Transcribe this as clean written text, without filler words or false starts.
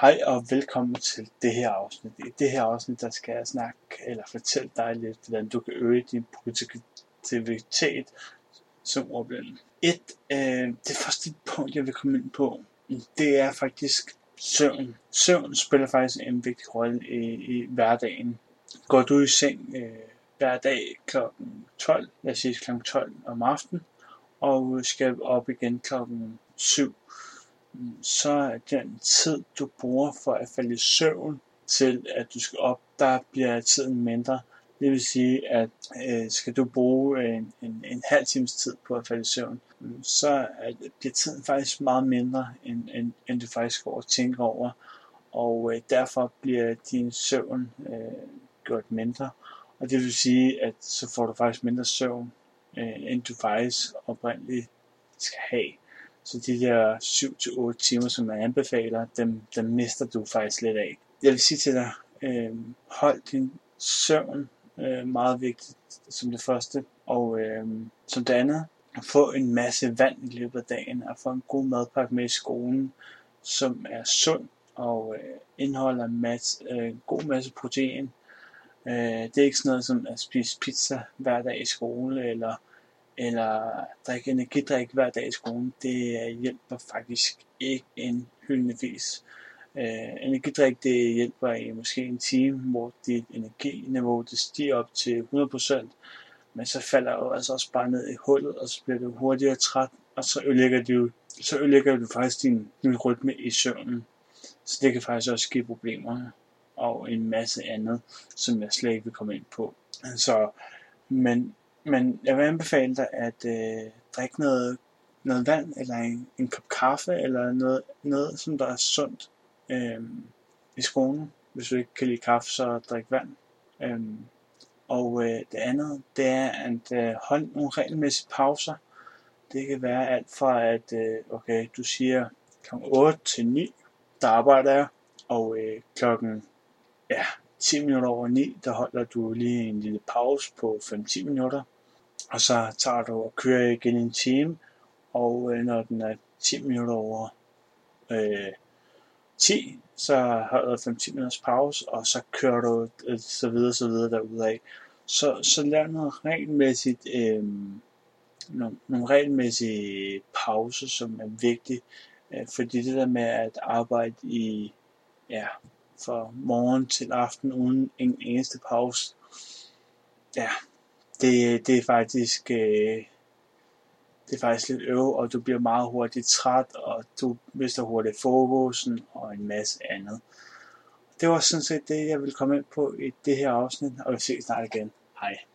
Hej og velkommen til det her afsnit. I det her afsnit der skal jeg snakke eller fortælle dig lidt, hvordan du kan øge din produktivitet som ordblind. Det første punkt, jeg vil komme ind på, det er faktisk søvn. Søvn spiller faktisk en vigtig rolle i hverdagen. Går du i seng hver dag kl. 12, lad os sige kl. 12 om aftenen, og skal op igen kl. 7, så er den tid, du bruger for at falde i søvn til, at du skal op, der bliver tiden mindre. Det vil sige, at skal du bruge en halv times tid på at falde i søvn, så bliver tiden faktisk meget mindre, end du faktisk går og tænker over. Og derfor bliver din søvn gjort mindre. Og det vil sige, at så får du faktisk mindre søvn, end du faktisk oprindeligt skal have. Så de der 7-8 timer, som man anbefaler, dem mister du faktisk lidt af. Jeg vil sige til dig, hold din søvn meget vigtigt som det første. Og som det andet, få en masse vand i løbet af dagen. Og få en god madpakke med i skolen, som er sund og indeholder en god masse protein. Det er ikke sådan noget som at spise pizza hver dag i skole, eller drikke energidrik hver dag i skolen. Det hjælper faktisk ikke en hyldende vis. Energidrik det hjælper i måske en time, hvor dit energiniveau det stiger op til 100%, men så falder det altså også bare ned i hullet, og så bliver du hurtigere træt, og så ødelægger du faktisk din rytme i søvnen. Så det kan faktisk også give problemer og en masse andet, som jeg slet ikke vil komme ind på. Så, men jeg vil anbefale dig at drikke noget vand, eller en kop kaffe, eller noget som der er sundt i skolen. Hvis du ikke kan lide kaffe, så drik vand. Det andet, det er at holde nogle regelmæssige pauser. Det kan være alt fra, at du siger kl. 8 til 9, der arbejder jeg, og klokken 9:10, der holder du lige en lille pause på 5-10 minutter, og så tager du og kører igen en time, og når den er 10:50, så holder du 5-10 minutters pause, og så kører du så videre derudad. Så lav noget regelmæssigt, nogle regelmæssige pauser, som er vigtige, fordi det der med at arbejde i fra morgen til aften uden en eneste pause, det er faktisk lidt øve, og du bliver meget hurtigt træt, og du mister hurtigt fokusen og en masse andet. Det var sådan set det, jeg ville komme ind på i det her afsnit, og vi ses snart igen. Hej.